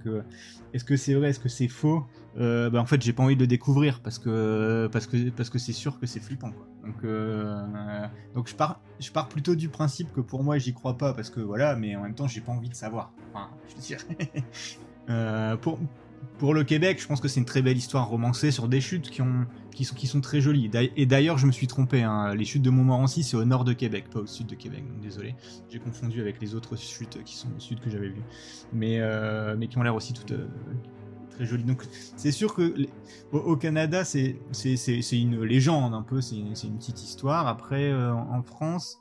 est-ce que c'est vrai, est-ce que c'est faux ? En fait, j'ai pas envie de le découvrir parce que c'est sûr que c'est flippant, quoi. Donc je pars plutôt du principe que pour moi, j'y crois pas parce que voilà. Mais en même temps, j'ai pas envie de savoir. Enfin, je veux dire. Pour le Québec, je pense que c'est une très belle histoire romancée sur des chutes qui sont très jolies. Et d'ailleurs, je me suis trompé, hein. Les chutes de Montmorency, c'est au nord de Québec, pas au sud de Québec. Donc, désolé, j'ai confondu avec les autres chutes qui sont au sud que j'avais vues, mais qui ont l'air aussi toutes très jolies. Donc, c'est sûr que au Canada, c'est une légende un peu, c'est une petite histoire. Après, en France,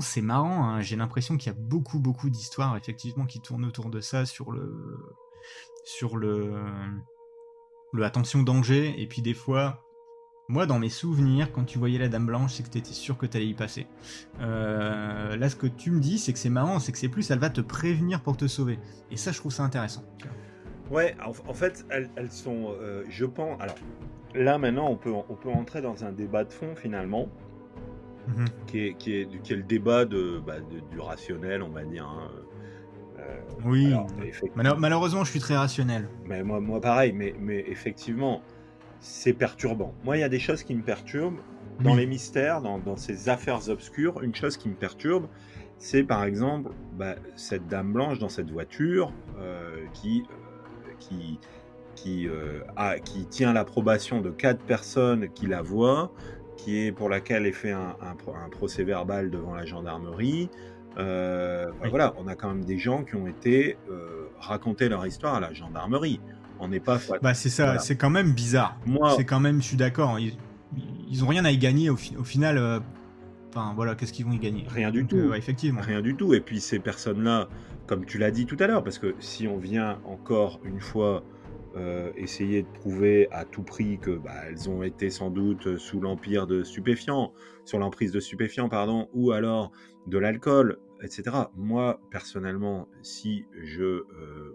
c'est marrant. Hein. J'ai l'impression qu'il y a beaucoup d'histoires effectivement qui tournent autour de ça sur le attention danger, et puis des fois, moi dans mes souvenirs, quand tu voyais la Dame Blanche, c'est que t'étais sûr que t'allais y passer. Là, ce que tu me dis, c'est que c'est marrant, c'est que c'est plus, elle va te prévenir pour te sauver, et ça, je trouve ça intéressant. Ouais, en fait, elles sont, je pense. Alors là, maintenant, on peut entrer dans un débat de fond finalement, qui est le débat du rationnel, on va dire. Hein. Oui, alors, malheureusement, je suis très rationnel. Mais moi pareil, mais effectivement, c'est perturbant. Moi, il y a des choses qui me perturbent. Dans les mystères, dans ces affaires obscures, une chose qui me perturbe, c'est par exemple cette dame blanche dans cette voiture qui tient l'approbation de 4 personnes qui la voient, pour laquelle est fait un procès verbal devant la gendarmerie. Voilà, on a quand même des gens qui ont été raconter leur histoire à la gendarmerie. On n'est pas. C'est ça, voilà. C'est quand même bizarre. Moi, c'est quand même, je suis d'accord. Ils ont rien à y gagner au final. Voilà, qu'est-ce qu'ils vont y gagner ? Rien du tout. Effectivement. Rien du tout. Et puis ces personnes-là, comme tu l'as dit tout à l'heure, parce que si on vient encore une fois essayer de prouver à tout prix que elles ont été sans doute sous l'empire de stupéfiants, sur l'emprise de stupéfiants, pardon, ou alors de l'alcool, etc. Moi, personnellement, si je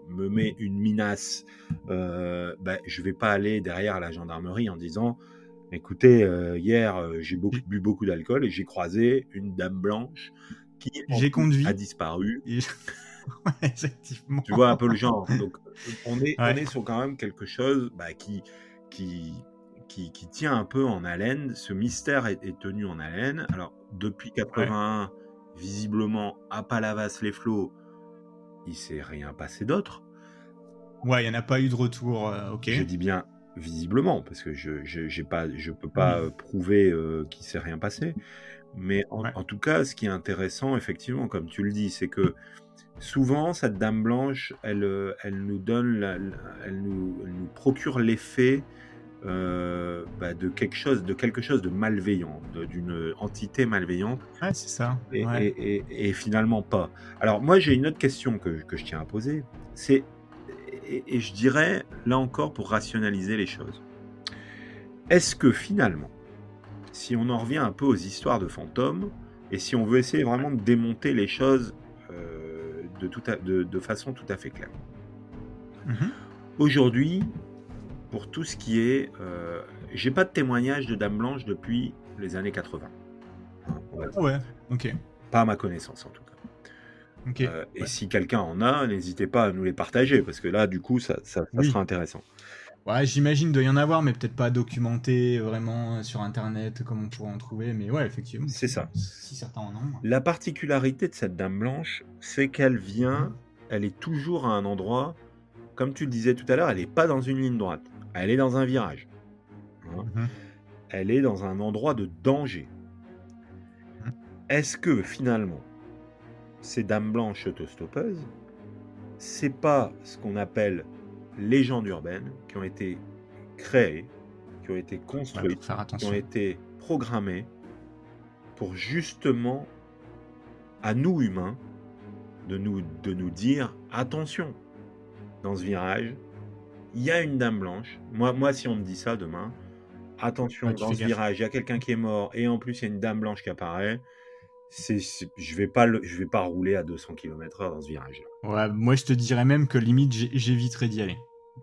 me mets une minace, je ne vais pas aller derrière la gendarmerie en disant « Écoutez, hier, j'ai bu beaucoup d'alcool et j'ai croisé une dame blanche qui a disparu. » Effectivement. Tu vois un peu le genre. Donc, on est sur quand même quelque chose qui tient un peu en haleine. Ce mystère est tenu en haleine. Alors, depuis 81... visiblement, à Palavas-les-Flots, il ne s'est rien passé d'autre. Ouais, il n'y en a pas eu de retour, ok. Je dis bien visiblement, parce que je peux pas prouver qu'il ne s'est rien passé. Mais en tout cas, ce qui est intéressant, effectivement, comme tu le dis, c'est que souvent, cette Dame Blanche, elle nous donne, elle nous procure l'effet de quelque chose de malveillant, d'une entité malveillante. Ouais, c'est ça. Et finalement pas. Alors moi, j'ai une autre question que je tiens à poser. C'est, et je dirais là encore pour rationaliser les choses. Est-ce que finalement, si on en revient un peu aux histoires de fantômes et si on veut essayer vraiment de démonter les choses de façon tout à fait claire, aujourd'hui, pour tout ce qui est... j'ai pas de témoignage de Dame Blanche depuis les années 80. Ok. Pas à ma connaissance, en tout cas. Ok. Et si quelqu'un en a, n'hésitez pas à nous les partager, parce que là, du coup, ça sera intéressant. Ouais, j'imagine doit y en avoir, mais peut-être pas documenté vraiment sur Internet comme on pourrait en trouver. Mais ouais, effectivement. C'est ça. Si certains en ont. La particularité de cette dame blanche, c'est qu'elle vient, elle est toujours à un endroit, comme tu le disais tout à l'heure, elle n'est pas dans une ligne droite. Elle est dans un virage. Hein. Mmh. Elle est dans un endroit de danger. Mmh. Est-ce que finalement, ces dames blanches autostoppeuses, c'est pas ce qu'on appelle légendes urbaines qui ont été créées, qui ont été construites, qui ont été programmées pour justement, à nous humains, de nous dire attention, dans ce virage, il y a une dame blanche. Moi, si on me dit ça demain, attention, ouais, dans ce virage, il y a quelqu'un qui est mort et en plus, il y a une dame blanche qui apparaît. Je vais pas rouler à 200 km/h dans ce virage. Ouais, moi, je te dirais même que limite, j'éviterais d'y aller.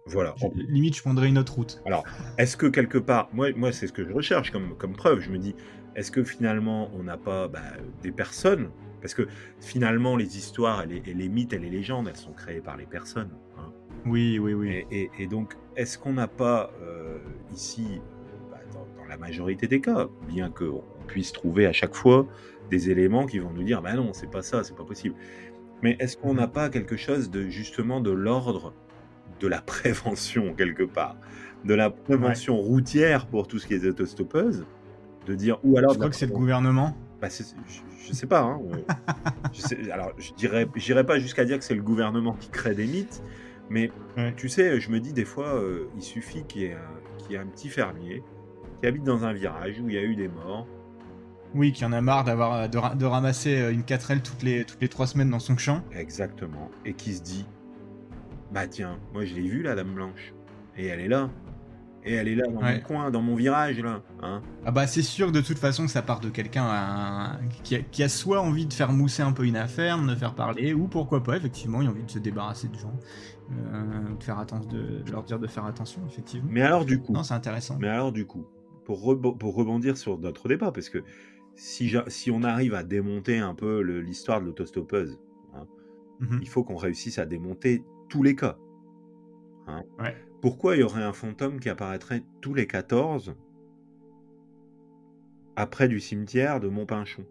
Voilà. Limite, je prendrais une autre route. Alors, est-ce que quelque part... Moi, c'est ce que je recherche comme preuve. Je me dis, est-ce que finalement, on n'a pas des personnes? Parce que finalement, les histoires, les mythes et les légendes, elles sont créées par les personnes. Hein. Oui. Et donc, est-ce qu'on n'a pas ici, dans la majorité des cas, bien qu'on puisse trouver à chaque fois des éléments qui vont nous dire non, c'est pas ça, c'est pas possible. Mais est-ce qu'on n'a pas quelque chose de justement de l'ordre de la prévention quelque part, de la prévention routière pour tout ce qui est autostoppeuse, de dire ou alors. Je crois que c'est le gouvernement. Je sais pas. Hein, alors j'irai pas jusqu'à dire que c'est le gouvernement qui crée des mythes, mais tu sais, je me dis des fois, il suffit qu'il y ait un petit fermier qui habite dans un virage où il y a eu des morts. Oui, qui en a marre de ramasser une 4L toutes les 3 semaines dans son champ. Exactement. Et qui se dit, tiens, moi je l'ai vue la dame blanche. Et elle est là. Dans mon coin, dans mon virage là. Hein, c'est sûr de toute façon que ça part de quelqu'un qui a soit envie de faire mousser un peu une affaire, de faire parler, ou pourquoi pas, effectivement, il a envie de se débarrasser de gens, de leur dire de faire attention, effectivement. Mais alors du coup... Non, c'est intéressant. Mais alors du coup, pour rebondir sur notre débat, parce que si on arrive à démonter un peu l'histoire de l'autostoppeuse, hein, il faut qu'on réussisse à démonter tous les cas. Hein. Ouais. Pourquoi il y aurait un fantôme qui apparaîtrait tous les 14 après du cimetière de Montpinchon?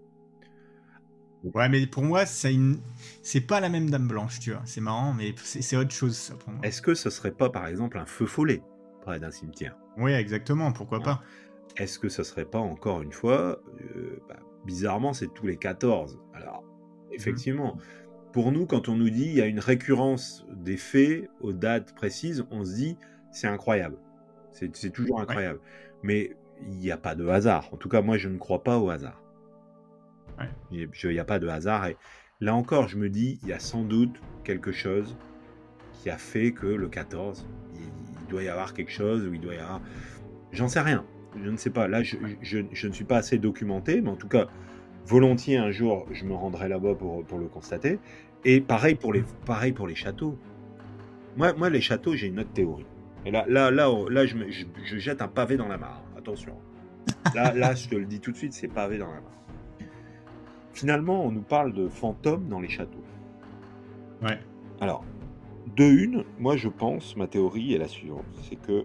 Ouais, mais pour moi, c'est pas la même dame blanche, tu vois. C'est marrant, mais c'est autre chose, ça, pour moi. Est-ce que ce serait pas, par exemple, un feu follet près d'un cimetière? Oui, exactement, pourquoi pas. Est-ce que ce serait pas, encore une fois, bizarrement, c'est tous les 14. Alors, effectivement... Pour nous, quand on nous dit qu'il y a une récurrence des faits aux dates précises, on se dit c'est incroyable, c'est toujours incroyable. Ouais. Mais il n'y a pas de hasard. En tout cas, moi, je ne crois pas au hasard. Ouais. Il n'y a pas de hasard. Et là encore, je me dis il y a sans doute quelque chose qui a fait que le 14, il doit y avoir quelque chose, ou il doit y avoir... J'en sais rien. Je ne sais pas. Là, je ne suis pas assez documenté, mais en tout cas, volontiers, un jour, je me rendrai là-bas pour le constater. Et pareil pour les châteaux. Moi, les châteaux, j'ai une autre théorie. Et là je jette un pavé dans la mare. Attention. Là, je te le dis tout de suite, c'est pavé dans la mare. Finalement, on nous parle de fantômes dans les châteaux. Ouais. Alors, moi, je pense, ma théorie est la suivante. C'est que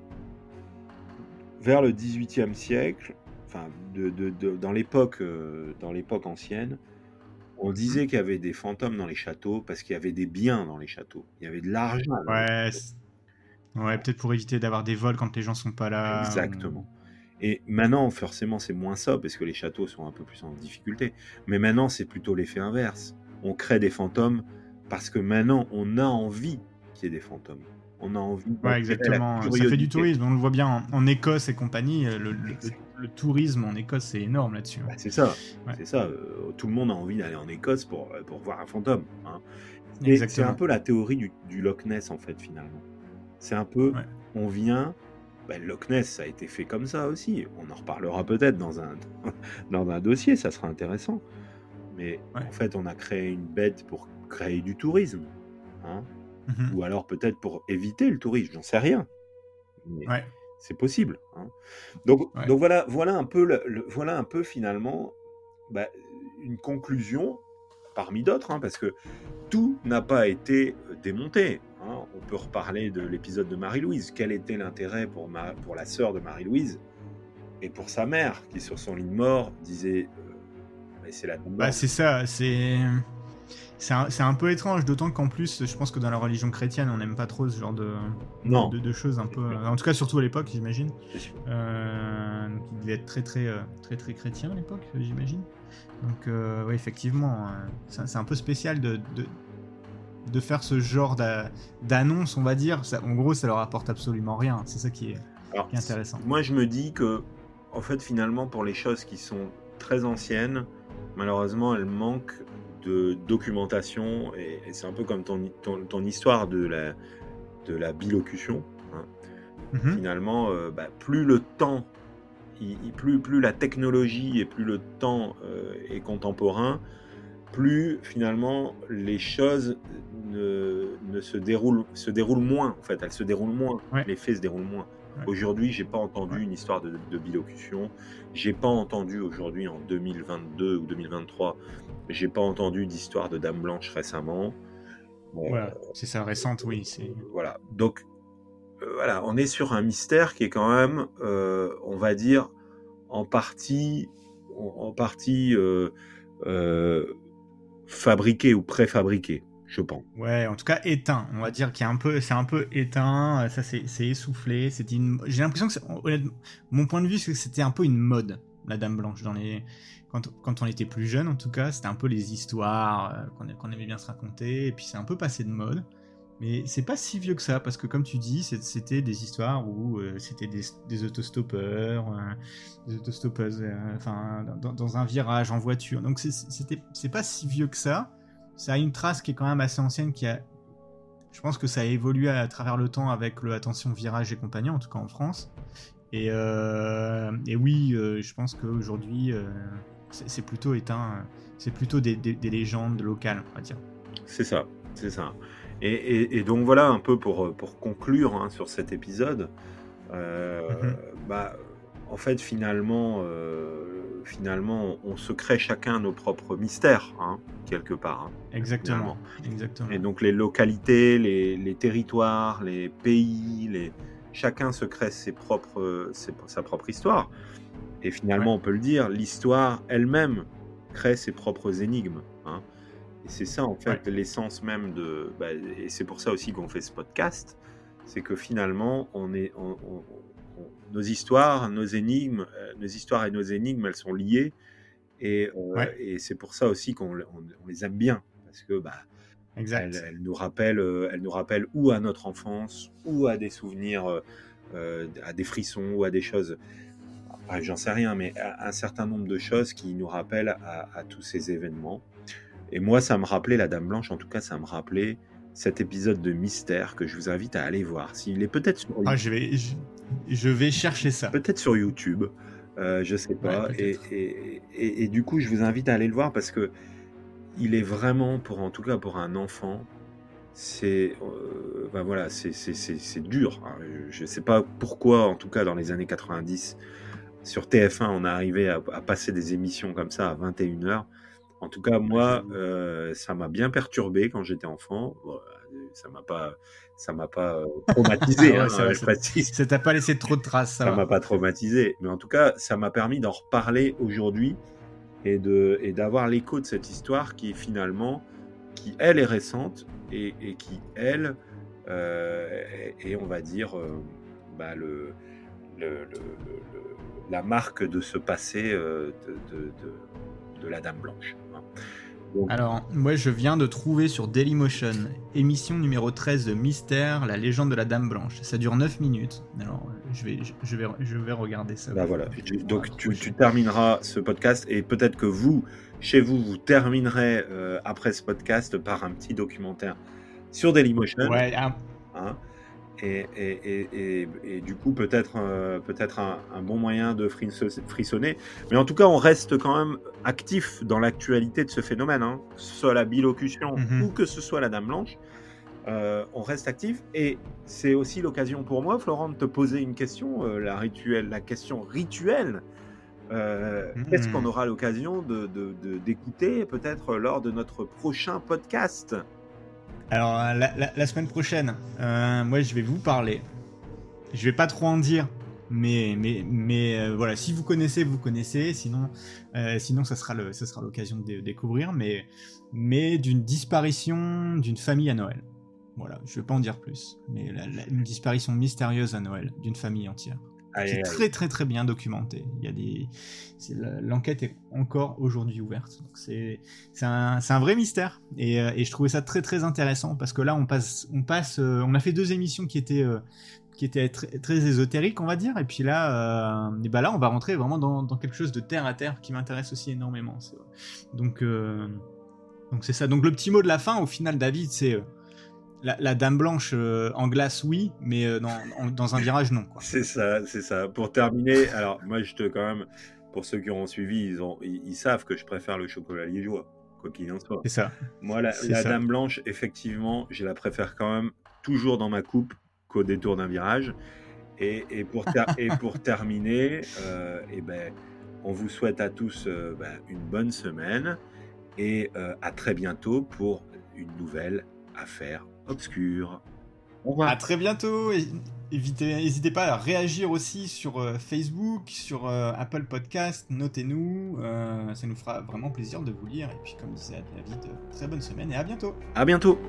vers le XVIIIe siècle, enfin, dans l'époque ancienne, on disait qu'il y avait des fantômes dans les châteaux parce qu'il y avait des biens dans les châteaux. Il y avait de l'argent. Ouais, peut-être pour éviter d'avoir des vols quand les gens ne sont pas là. Exactement. Et maintenant, forcément, c'est moins ça parce que les châteaux sont un peu plus en difficulté. Mais maintenant, c'est plutôt l'effet inverse. On crée des fantômes parce que maintenant, on a envie qu'il y ait des fantômes. On a envie. Ouais, exactement. Ça fait du tourisme. On le voit bien en Écosse et compagnie. Le tourisme en Écosse, c'est énorme là-dessus. C'est ça. Tout le monde a envie d'aller en Écosse pour voir un fantôme. Hein. Et c'est un peu la théorie du Loch Ness, en fait, finalement. C'est un peu, on vient... Loch Ness, ça a été fait comme ça aussi. On en reparlera peut-être dans un dossier, ça sera intéressant. Mais en fait, on a créé une bête pour créer du tourisme. Hein. Mm-hmm. Ou alors peut-être pour éviter le tourisme, j'en sais rien. Mais... Ouais. C'est possible. Hein. Donc voilà un peu, voilà un peu finalement une conclusion parmi d'autres, hein, parce que tout n'a pas été démonté. Hein, on peut reparler de l'épisode de Marie-Louise. Quel était l'intérêt pour la sœur de Marie-Louise et pour sa mère qui, sur son lit de mort, disait mais c'est la tombe. Bah, c'est ça, c'est un peu étrange, d'autant qu'en plus, je pense que dans la religion chrétienne, on n'aime pas trop ce genre de choses un peu. En tout cas, surtout à l'époque, j'imagine. Donc, il devait être très chrétien à l'époque, j'imagine. Donc, ouais, effectivement, c'est un peu spécial de faire ce genre d'annonce, on va dire. Ça, en gros, ça leur apporte absolument rien. C'est ça qui est intéressant. Moi, je me dis que, en fait, finalement, pour les choses qui sont très anciennes, malheureusement, elles manquent de documentation. Et c'est un peu comme ton histoire de la bilocution. Hein. Mm-hmm. Finalement, plus le temps, plus la technologie et plus le temps est contemporain, plus finalement les choses ne se déroulent moins, en fait, elles se déroulent moins, ouais. Les faits se déroulent moins. Ouais. Aujourd'hui, j'ai pas entendu une histoire de bilocution, j'ai pas entendu aujourd'hui en 2022 ou 2023, j'ai pas entendu d'histoire de Dame Blanche récemment. Bon, voilà, c'est ça, récente, oui. C'est... Voilà, donc voilà, on est sur un mystère qui est quand même, on va dire, en partie fabriqué ou préfabriqué, je pense. Ouais, en tout cas éteint. On va dire qu'il y a c'est un peu éteint. Ça, c'est essoufflé. J'ai l'impression que, honnêtement, mon point de vue, c'est que c'était un peu une mode, la Dame Blanche, quand on était plus jeune, en tout cas, c'était un peu les histoires qu'on aimait bien se raconter. Et puis c'est un peu passé de mode. Mais c'est pas si vieux que ça, parce que comme tu dis, c'était des histoires où c'était des autostoppeurs, des autostoppeuses, enfin dans un virage en voiture. Donc c'est pas si vieux que ça. Ça a une trace qui est quand même assez ancienne, je pense que ça a évolué à travers le temps avec le attention virage et compagnie, en tout cas en France. Et oui, je pense qu'aujourd'hui c'est plutôt éteint, c'est plutôt des légendes locales, on va dire. C'est ça, c'est ça. Et donc voilà, un peu pour conclure sur cet épisode, en fait finalement on se crée chacun nos propres mystères, quelque part. Exactement, exactement. Et donc les localités, les territoires, les pays, chacun se crée sa propre histoire. Et finalement, On peut le dire, l'histoire elle-même crée ses propres énigmes. Et c'est ça, en fait, l'essence même de... et c'est pour ça aussi qu'on fait ce podcast, c'est que finalement, nos histoires, nos histoires et nos énigmes, elles sont liées. Et c'est pour ça aussi qu'on les aime bien, parce que elles nous rappellent ou à notre enfance, ou à des souvenirs, à des frissons, ou à des choses... j'en sais rien, mais à un certain nombre de choses qui nous rappellent à tous ces événements. Et moi, ça me rappelait la Dame Blanche, en tout cas, ça me rappelait cet épisode de Mystère que je vous invite à aller voir. S'il est peut-être sur YouTube. Ah, je vais chercher ça. Peut-être sur YouTube, je sais pas. Ouais, et du coup, je vous invite à aller le voir parce que il est vraiment, en tout cas pour un enfant, c'est dur. Je sais pas pourquoi, en tout cas, dans les années 90, sur TF1, on est arrivé à passer des émissions comme ça à 21h. En tout cas, moi, ça m'a bien perturbé quand j'étais enfant. Ça m'a pas traumatisé. Ah ouais, ça t'a pas laissé trop de traces. Ça m'a pas traumatisé, mais en tout cas, ça m'a permis d'en reparler aujourd'hui et d'avoir l'écho de cette histoire qui est finalement, qui elle est récente et qui elle est, on va dire, la marque de ce passé de la Dame Blanche. Donc... Alors, moi, je viens de trouver sur Daily Motion, émission numéro 13 de Mystère, la légende de la Dame Blanche. Ça dure 9 minutes. Alors, je vais regarder ça. Bah voilà. Donc, tu termineras ce podcast et peut-être que vous, chez vous, vous terminerez après ce podcast par un petit documentaire sur Daily Motion. Ouais. Et du coup, peut-être un bon moyen de frissonner. Mais en tout cas, on reste quand même actif dans l'actualité de ce phénomène, que ce soit la bilocution ou que ce soit la Dame Blanche. On reste actif. Et c'est aussi l'occasion pour moi, Florent, de te poser une question, la question rituelle. Est-ce qu'on aura l'occasion d'écouter peut-être lors de notre prochain podcast ? Alors la semaine prochaine, moi je vais vous parler. Je vais pas trop en dire, mais voilà, si vous connaissez, vous connaissez. Sinon ça sera l'occasion de découvrir, mais d'une disparition d'une famille à Noël. Voilà, je vais pas en dire plus, mais une disparition mystérieuse à Noël d'une famille entière. C'est très très très bien documenté. Il y a l'enquête est encore aujourd'hui ouverte. Donc c'est un vrai mystère et je trouvais ça très très intéressant parce que là on a fait deux émissions qui étaient très, très ésotériques, on va dire, et puis là on va rentrer vraiment dans quelque chose de terre à terre qui m'intéresse aussi énormément. C'est vrai. Donc c'est ça. Donc le petit mot de la fin au final, David, c'est la dame blanche en glace, oui, mais dans un virage, non, quoi. C'est ça. Pour terminer, alors moi, pour ceux qui auront suivi, ils savent que je préfère le chocolat liégeois, quoi qu'il en soit. C'est ça. Moi, la dame blanche, effectivement, je la préfère quand même toujours dans ma coupe qu'au détour d'un virage. Et pour terminer, on vous souhaite à tous une bonne semaine et à très bientôt pour une nouvelle affaire obscure. Au revoir. À très bientôt. N'hésitez pas à réagir aussi sur Facebook, sur Apple Podcast. Notez-nous, ça nous fera vraiment plaisir de vous lire. Et puis, comme disait David, très bonne semaine et à bientôt. À bientôt.